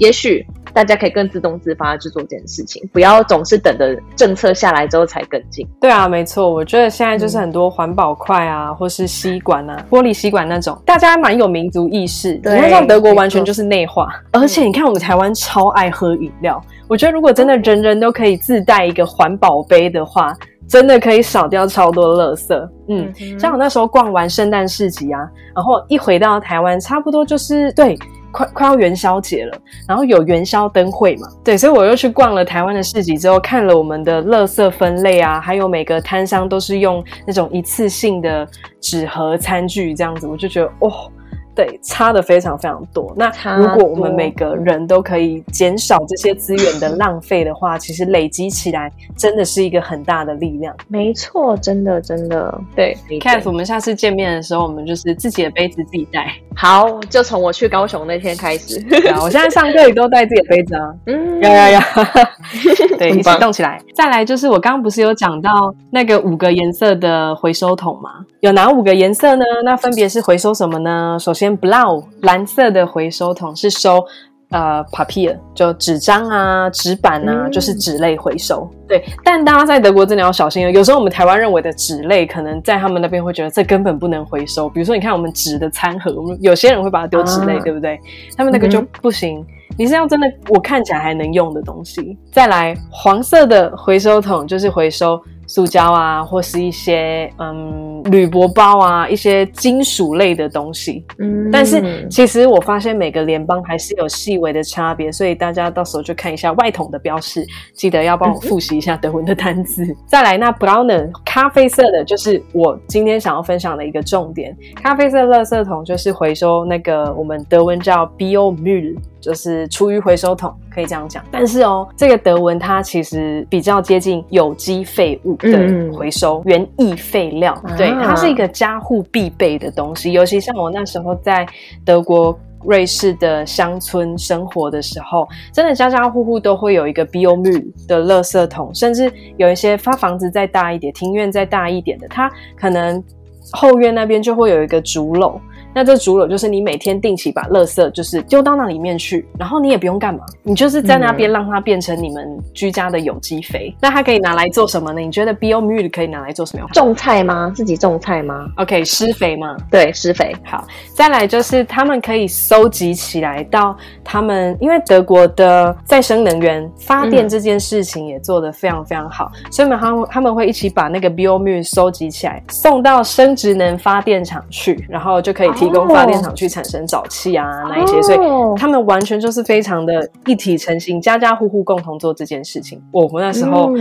也许大家可以更自动自发去做这件事情，不要总是等着政策下来之后才跟进。对啊，没错，我觉得现在就是很多环保筷啊，或是吸管啊，玻璃吸管那种，大家蛮有民族意识。你看像德国完全就是内化，而且你看我们台湾超爱喝饮料，我觉得如果真的人人都可以自带一个环保杯的话，真的可以少掉超多垃圾。像我那时候逛完圣诞市集啊，然后一回到台湾，差不多就是对快要元宵节了，然后有元宵灯会嘛，对，所以我又去逛了台湾的市集之后，看了我们的垃圾分类啊，还有每个摊商都是用那种一次性的纸盒餐具这样子，我就觉得哦，对，差的非常非常多。那如果我们每个人都可以减少这些资源的浪费的话，其实累积起来真的是一个很大的力量。没错，真的真的。对，Kath，我们下次见面的时候，我们就是自己的杯子自己带。好，就从我去高雄那天开始。我现在上课也都带自己的杯子啊。要。对，一起动起来。再来就是我刚刚不是有讲到那个5个颜色的回收桶吗？有哪5个颜色呢？那分别是回收什么呢？首先Blau 蓝色的回收桶是收Papier 就纸张啊纸板啊，就是纸类回收。对，但大家在德国真的要小心了，有时候我们台湾认为的纸类可能在他们那边会觉得这根本不能回收，比如说你看我们纸的餐盒，我们有些人会把它丢纸类，对不对？他们那个就不行，你是要真的我看起来还能用的东西。再来黄色的回收桶就是回收塑胶啊，或是一些铝箔包啊，一些金属类的东西。但是其实我发现每个联邦还是有细微的差别，所以大家到时候就看一下外桶的标示，记得要帮我复习一下德文的单字。再来那 Braune 咖啡色的就是我今天想要分享的一个重点，咖啡色垃圾桶就是回收那个我们德文叫 Biomüll，就是厨余回收桶，可以这样讲。但是哦，这个德文它其实比较接近有机废物的回收，园艺废料，对，它是一个家户必备的东西。尤其像我那时候在德国瑞士的乡村生活的时候，真的家家户户都会有一个 Biomüll 的垃圾桶，甚至有一些它房子再大一点，庭院再大一点的，它可能后院那边就会有一个竹篓，那这竹篓就是你每天定期把垃圾就是丢到那里面去，然后你也不用干嘛，你就是在那边让它变成你们居家的有机肥。那它可以拿来做什么呢？你觉得 Biomüll 可以拿来做什么？种菜吗？自己种菜吗？ OK， 施肥吗？对，施肥。好，再来就是他们可以收集起来到他们，因为德国的再生能源发电这件事情也做得非常非常好，所以他们会一起把那个 Biomüll 收集起来送到生质能发电厂去，然后就可以提供发电厂去产生沼气啊那一些，所以他们完全就是非常的一体成型，家家户户共同做这件事情。我那时候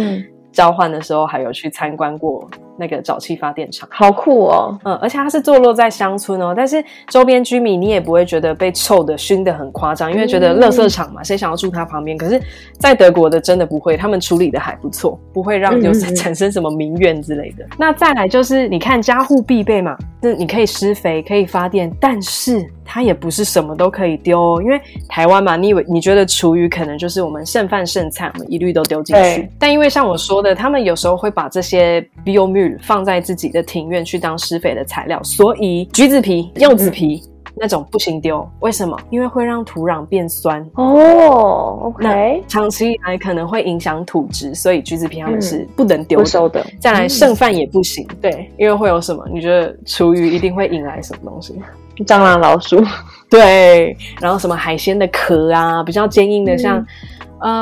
交换的时候还有去参观过那个沼气发电厂，好酷哦。而且它是坐落在乡村哦，但是周边居民你也不会觉得被臭的熏得很夸张，因为觉得垃圾场嘛，谁想要住它旁边？可是在德国的真的不会，他们处理的还不错，不会让就是产生什么民怨之类的。那再来就是你看家户必备嘛，那你可以施肥可以发电，但是它也不是什么都可以丢哦，因为台湾嘛，你觉得厨余可能就是我们剩饭剩菜我们一律都丢进去，但因为像我说的，他们有时候会把这些 Biomüll放在自己的庭院去当施肥的材料，所以橘子皮、柚子皮那种不行丢，为什么？因为会让土壤变酸哦。Oh, OK， 长期以来可能会影响土质，所以橘子皮他们是不能丢的。再来剩饭也不行，对，因为会有什么？你觉得厨余一定会引来什么东西？蟑螂、老鼠，对，然后什么海鲜的壳啊，比较坚硬的，像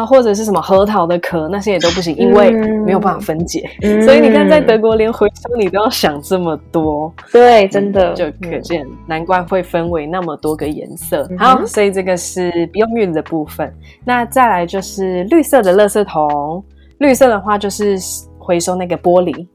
或者是什么核桃的壳，那些也都不行，因为没有办法分解。所以你看在德国连回收你都要想这么多，对，真的就可见难怪会分为那么多个颜色。好，所以这个是 Biomüll 的部分。那再来就是绿色的垃圾桶，绿色的话就是回收那个玻璃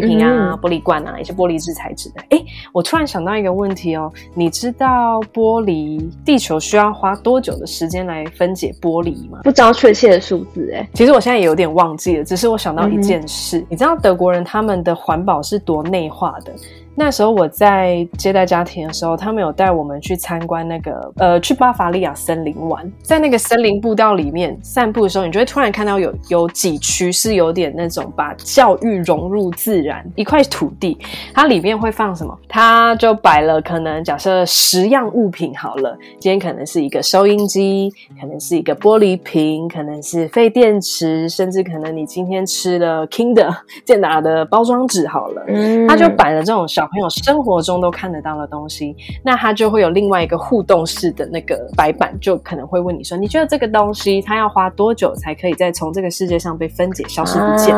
瓶啊、玻璃罐啊，一些玻璃制材质的。诶，我突然想到一个问题哦，你知道玻璃地球需要花多久的时间来分解玻璃吗？不知道确切的数字诶，其实我现在也有点忘记了，只是我想到一件事，你知道德国人他们的环保是多内化的。那时候我在接待家庭的时候，他们有带我们去参观那个去巴伐利亚森林玩，在那个森林步道里面散步的时候，你就会突然看到有几区是有点那种把教育融入自然，一块土地它里面会放什么，它就摆了可能假设10样物品好了，今天可能是一个收音机，可能是一个玻璃瓶，可能是废电池，甚至可能你今天吃了 Kinder 健达的包装纸好了，它就摆了这种小朋友生活中都看得到的东西。那它就会有另外一个互动式的那个白板，就可能会问你说，你觉得这个东西它要花多久才可以再从这个世界上被分解消失不见？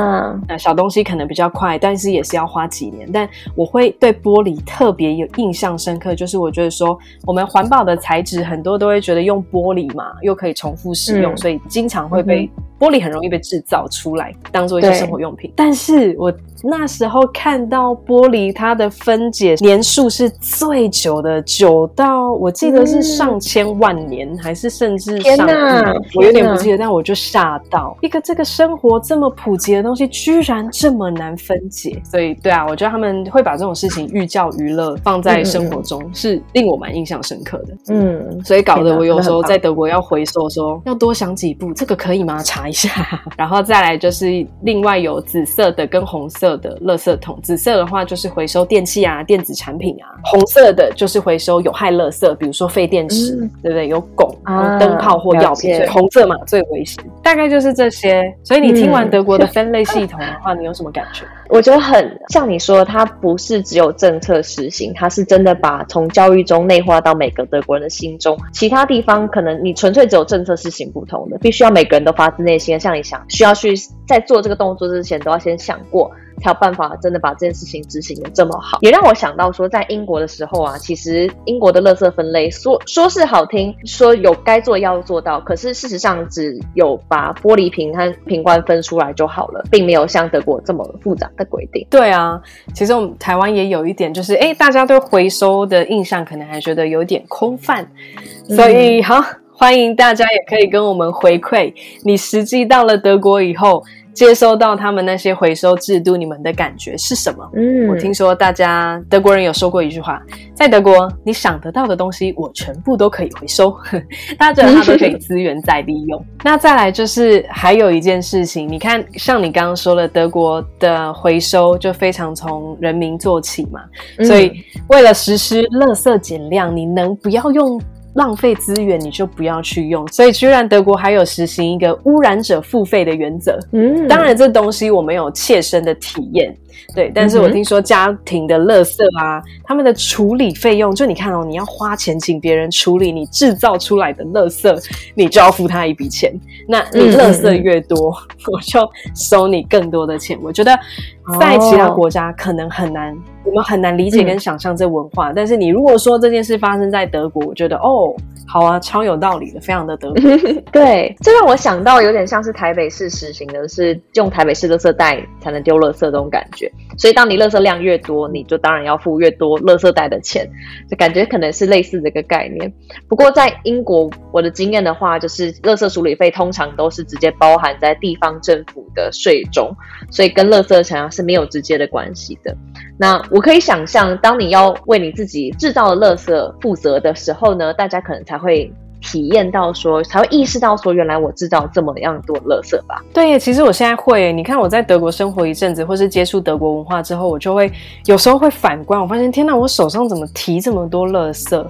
那小东西可能比较快，但是也是要花几年。但我会对玻璃特别有印象深刻，就是我觉得说我们环保的材质很多都会觉得用玻璃嘛，又可以重复使用，所以经常会被玻璃很容易被制造出来当做一些生活用品。但是我那时候看到玻璃它的分解年数是最久的，久到我记得是上千万年，还是甚至上亿，我有点不记得，但我就吓到，一个这个生活这么普及的东西居然这么难分解。所以对啊，我觉得他们会把这种事情寓教于乐放在生活中，是令我蛮印象深刻的。所以搞得我有时候在德国要回收的时候要多想几步，这个可以吗？查一下。然后再来就是另外有紫色的跟红色的垃圾桶，紫色的话就是回收电器啊、电子产品啊，红色的就是回收有害垃圾，比如说废电池，对不对？有汞、灯泡或药品，所以红色嘛最危险。大概就是这些。所以你听完德国的分类系统的话，你有什么感觉？我觉得很像你说，它不是只有政策实行，它是真的把从教育中内化到每个德国人的心中。其他地方可能你纯粹只有政策是行不通的，必须要每个人都发自内心，像你想需要去在做这个动作之前都要先想过，才有办法真的把这件事情执行得这么好。也让我想到说在英国的时候啊，其实英国的垃圾分类说是好听，说有该做要做到，可是事实上只有把玻璃瓶和瓶罐分出来就好了，并没有像德国这么复杂的规定。对啊，其实我们台湾也有一点就是大家对回收的印象可能还觉得有点空泛，所以好欢迎大家也可以跟我们回馈你实际到了德国以后接收到他们那些回收制度，你们的感觉是什么？我听说大家德国人有说过一句话，在德国你想得到的东西我全部都可以回收大家觉得它都可以资源再利用那再来就是还有一件事情，你看像你刚刚说的德国的回收就非常从人民做起嘛，所以为了实施垃圾减量，你能不要用浪费资源你就不要去用，所以居然德国还有实行一个污染者付费的原则。当然这东西我没有切身的体验，对，但是我听说家庭的垃圾啊，他们的处理费用，就你看哦，你要花钱请别人处理你制造出来的垃圾，你就要付他一笔钱，那你垃圾越多我就收你更多的钱。我觉得在其他国家可能很难，我们很难理解跟想象这文化，但是你如果说这件事发生在德国，我觉得哦好啊，超有道理的，非常的德国对，这让我想到有点像是台北市实行的是用台北市垃圾袋才能丢垃圾这种感觉，所以当你垃圾量越多你就当然要付越多垃圾袋的钱，就感觉可能是类似这个概念。不过在英国我的经验的话，就是垃圾处理费通常都是直接包含在地方政府的税中，所以跟垃圾钱是没有直接的关系的。那我可以想象当你要为你自己制造的垃圾负责的时候呢，大家可能才会体验到说，才会意识到说原来我制造这么样多垃圾吧。对，其实我现在会，你看我在德国生活一阵子或是接触德国文化之后，我就会有时候会反观，我发现天哪，我手上怎么提这么多垃圾。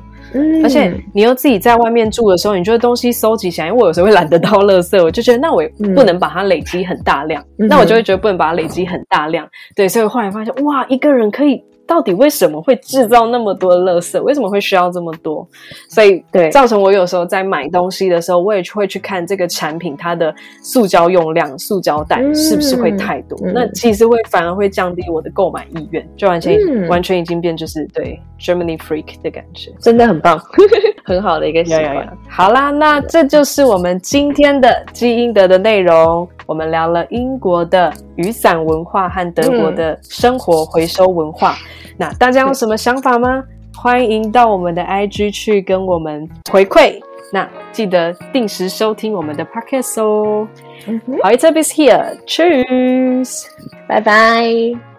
而且你又自己在外面住的时候，你就东西收集起来，因为我有时候会懒得倒垃圾，我就觉得那我不能把它累积很大量，那我就会觉得不能把它累积很大量，对，所以后来发现哇，一个人可以到底为什么会制造那么多垃圾，为什么会需要这么多，所以对造成我有时候在买东西的时候，我也会去看这个产品它的塑胶用量，塑胶袋是不是会太多，那其实会反而会降低我的购买意愿，就完全已经变就是对 Germany Freak 的感觉，真的很棒很好的一个习惯。好啦，那这就是我们今天的积阴德的内容，我们聊了英国的雨伞文化和德国的生活回收文化。那大家有什么想法吗？欢迎到我们的 IG 去跟我们回馈。那记得定时收听我们的 Podcast 哦。Heute bis hier. Tschüss. Bye bye.